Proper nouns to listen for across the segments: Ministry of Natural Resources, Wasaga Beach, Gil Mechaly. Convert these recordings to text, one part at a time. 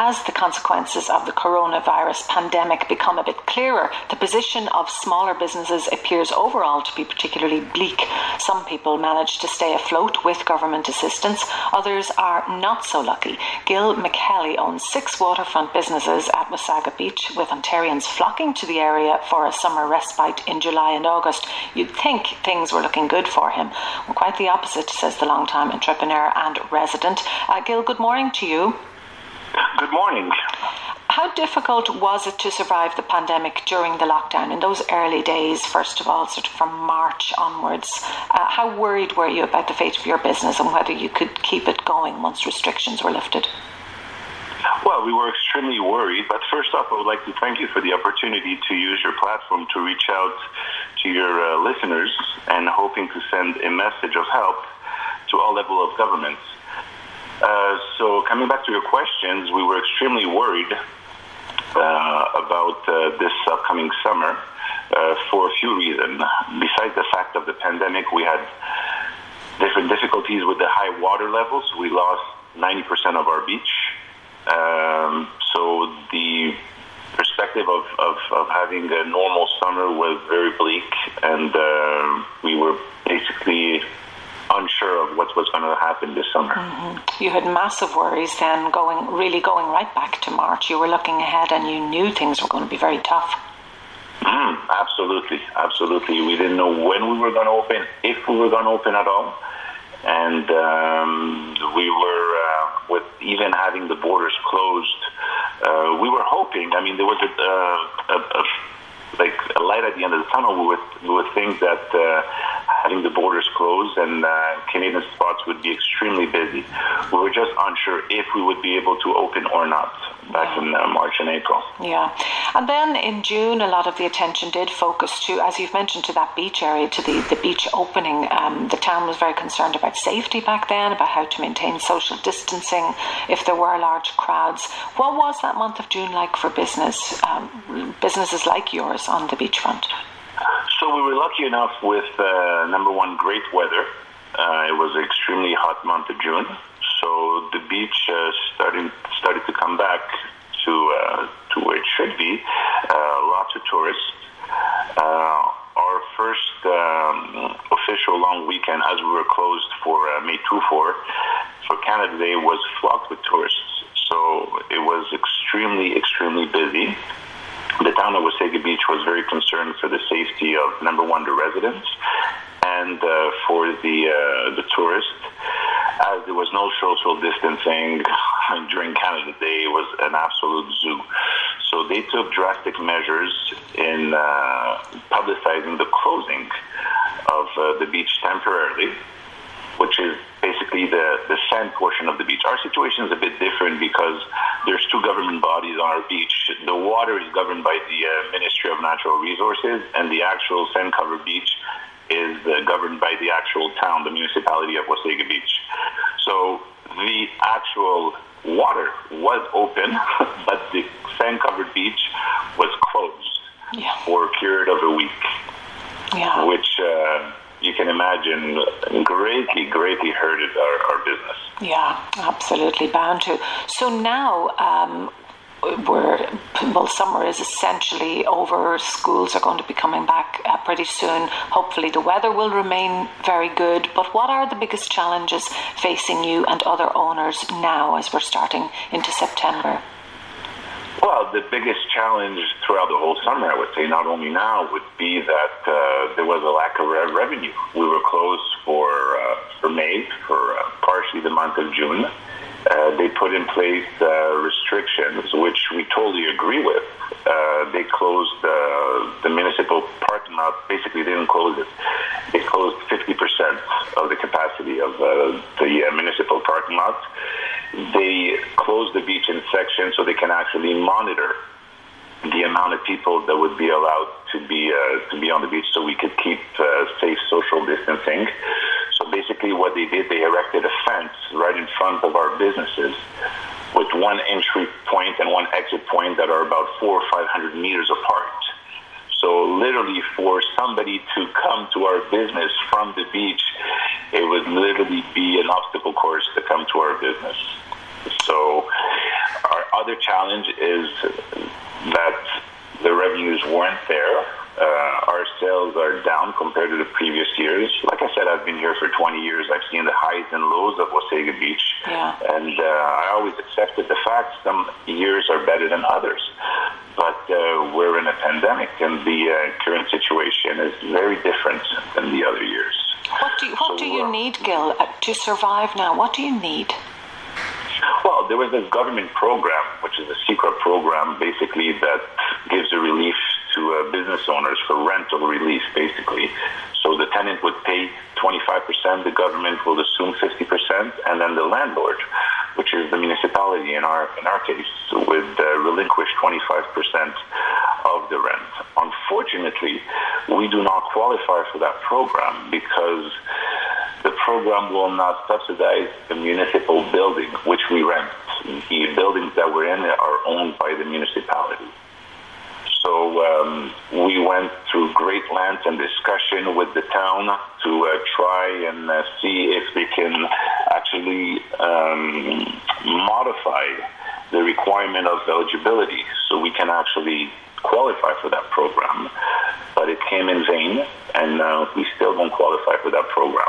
As the consequences of the coronavirus pandemic become a bit clearer, the position of smaller businesses appears overall to be particularly bleak. Some people manage to stay afloat with government assistance, others are not so lucky. Gil Mechaly owns 6 waterfront businesses at Wasaga Beach, with Ontarians flocking to the area for a summer respite in July and August. You'd think things were looking good for him. Well, quite the opposite, says the long-time entrepreneur and resident. Gil, good morning to you. Good morning. How difficult was it to survive the pandemic during the lockdown in those early days, first of all, sort of from March onwards? How worried were you about the fate of your business and whether you could keep it going once restrictions were lifted? Well, we were extremely worried, but first off, I would like to thank you for the opportunity to use your platform to reach out to your listeners and hoping to send a message of help to all levels of governments. So coming back to your questions, we were extremely worried about this upcoming summer for a few reasons. Besides the fact of the pandemic, we had different difficulties with the high water levels. We lost 90% of our beach. So the perspective of having a normal summer was very bleak, and we were basically unsure of what was going to happen this summer. Mm-hmm. You had massive worries then, going right back to March. You were looking ahead and you knew things were going to be very tough. Absolutely. We didn't know when we were going to open, if we were going to open at all. And we were, with even having the borders closed, we were hoping, I mean, there was a light at the end of the tunnel. We would think that having the borders closed and Canadian spots would be extremely busy. We were just unsure if we would be able to open or not back in March and April. Yeah. And then in June, a lot of the attention did focus to, as you've mentioned, to that beach area, to the beach opening. The town was very concerned about safety back then, about how to maintain social distancing if there were large crowds. What was that month of June like for businesses like yours on the beachfront? So we were lucky enough with, number one, great weather. It was an extremely hot month of June. So the beach started to come back to where it should be. Lots of tourists. Our first official long weekend, as we were closed for May 24, for Canada Day, was flocked with tourists. So it was extremely, extremely busy. The town of Wasaga Beach was very concerned for the safety of, number one, the residents, and for the tourists, as there was no social distancing during Canada Day. It was an absolute zoo. So they took drastic measures in publicizing the closing of the beach temporarily, which is basically the sand portion of the beach. Our situation is a bit different because there's 2 government bodies on our beach. The water is governed by the Ministry of Natural Resources, and the actual sand-covered beach is governed by the actual town, the municipality of Wasaga Beach. So the actual water was open, but the sand-covered beach was closed for a period of a week, which... you can imagine greatly hurted our business. Yeah, absolutely bound to. So now summer is essentially over. Schools are going to be coming back pretty soon. Hopefully the weather will remain very good. But what are the biggest challenges facing you and other owners now as we're starting into September? Well, the biggest challenge throughout the whole summer, I would say, not only now, would be that there was a lack of revenue. We were closed for May, for partially the month of June. They put in place restrictions, which we totally agree with. They closed the municipal parking lot. Basically, they didn't close it. They closed 50% of the capacity of the municipal parking lot. They close the beach in sections so they can actually monitor the amount of people that would be allowed to be on the beach, so we could keep safe social distancing. So basically what they did, they erected a fence right in front of our businesses with 1 entry point and 1 exit point that are about 400 or 500 meters apart. So literally for somebody to come to our business from the beach, it would literally be an obstacle course to come to our business. So our other challenge is that the revenues weren't there. Our sales are down compared to the previous years. Like I said, I've been here for 20 years. I've seen the highs and lows of Wasaga Beach. Yeah. And I always accepted the fact some years are better than others. But we're in a pandemic, and the current situation is very different than the other years. What do you need, Gil, to survive now? What do you need? Well, there was this government program, which is a CECRA program, basically, that gives a relief to business owners for rental relief, basically. So the tenant would pay 25%, the government will assume 50%, and then the landlord, which is the municipality in our case, would relinquish 25% of the rent. Unfortunately, we do not qualify for that program because the program will not subsidize the municipal building, which we rent. The buildings that we're in are owned by the municipality. So we went through great lengths and discussion with the town to try and see if they can actually modify the requirement of eligibility so we can actually qualify for that program. But it came in vain, and we still don't qualify for that program.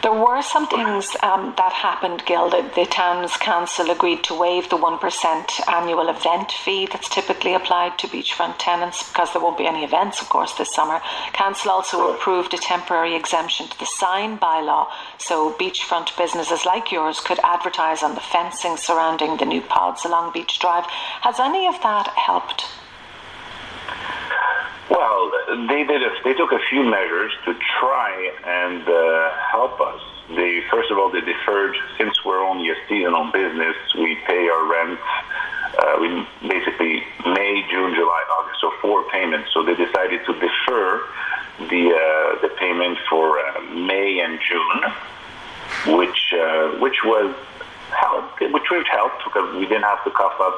There were some things that happened, Gil, that the Town's Council agreed to waive the 1% annual event fee that's typically applied to beachfront tenants because there won't be any events, of course, this summer. Council also approved a temporary exemption to the sign bylaw, so beachfront businesses like yours could advertise on the fencing surrounding the new pods along Beach Drive. Has any of that helped? Well, they took a few measures to try and help us. First of all, they deferred, since we're only a seasonal business, we pay our rent we basically May, June, July, August, so 4 payments. So they decided to defer the payment for May and June, which helped because we didn't have to cough up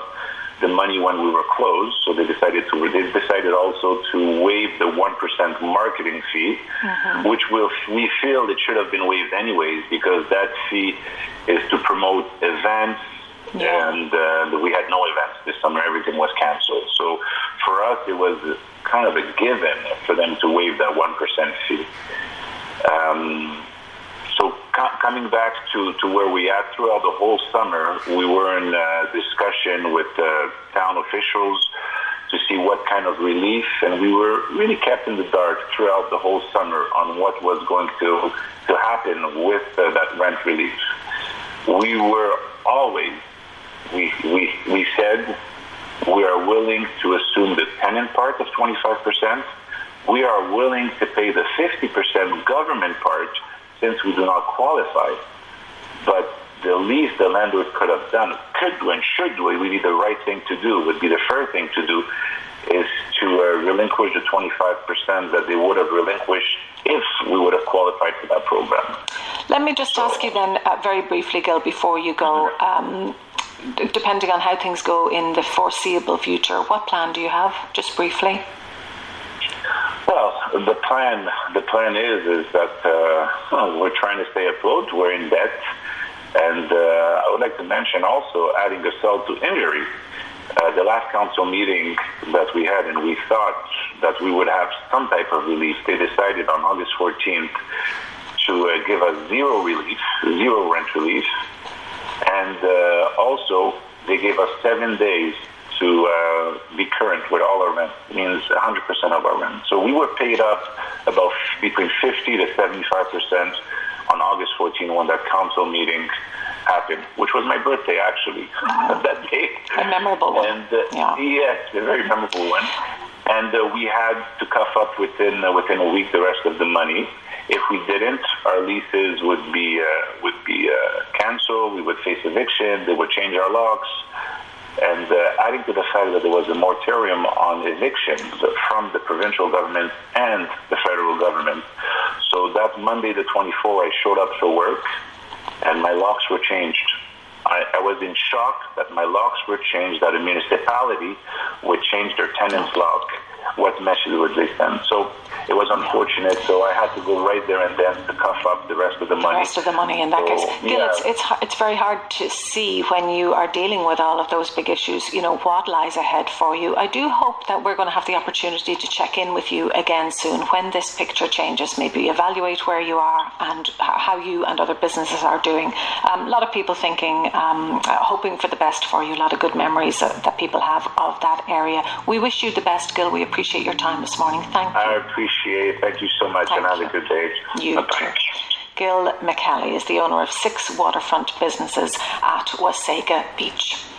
the money when we were closed, so they decided also to waive the 1% marketing fee, which we feel it should have been waived anyways, because that fee is to promote events, and we had no events this summer. Everything was cancelled. So for us, it was kind of a given for them to waive that 1% fee. So coming back to where we are, throughout the whole summer, we were in discussion with town officials to see what kind of relief, and we were really kept in the dark throughout the whole summer on what was going to happen with that rent relief. We were always, we said, we are willing to assume the tenant part of 25%. We are willing to pay the 50% government part, since we do not qualify. But the least the landlord could have done, could do and should do, it would be the right thing to do, would be the fair thing to do, is to relinquish the 25% that they would have relinquished if we would have qualified for that program. Let me just ask you then, very briefly, Gil, before you go, depending on how things go in the foreseeable future, what plan do you have, just briefly? Well, the plan is that we're trying to stay afloat. We're in debt, and I would like to mention also adding assault to injury. The last council meeting that we had, and we thought that we would have some type of relief, they decided on August 14th to give us zero rent relief, and also they gave us 7 days to be current with all our rent. It means 100% of our rent. So we were paid up about between 50 to 75% on August 14 when that council meeting happened, which was my birthday, actually, that day. A memorable one. And, yes, a very memorable one. And we had to cough up within a week the rest of the money. If we didn't, our leases would be canceled. We would face eviction. They would change our locks. And adding to the fact that there was a moratorium on evictions from the provincial government and the federal government. So that Monday the 24th, I showed up for work, and my locks were changed. I was in shock that my locks were changed, that a municipality would change their tenant's lock. what message would they send? So it was unfortunate, so I had to go right there and then to cough up the rest of the money. The rest of the money in that case. Gil, yeah. It's very hard to see when you are dealing with all of those big issues, you know, what lies ahead for you. I do hope that we're going to have the opportunity to check in with you again soon when this picture changes, maybe evaluate where you are and how you and other businesses are doing. A lot of people thinking, hoping for the best for you, a lot of good memories that people have of that area. We wish you the best, Gil. We appreciate your time this morning. Thank you. Thank you so much, and have a good day. You too. Gil Mechaly is the owner of 6 waterfront businesses at Wasaga Beach.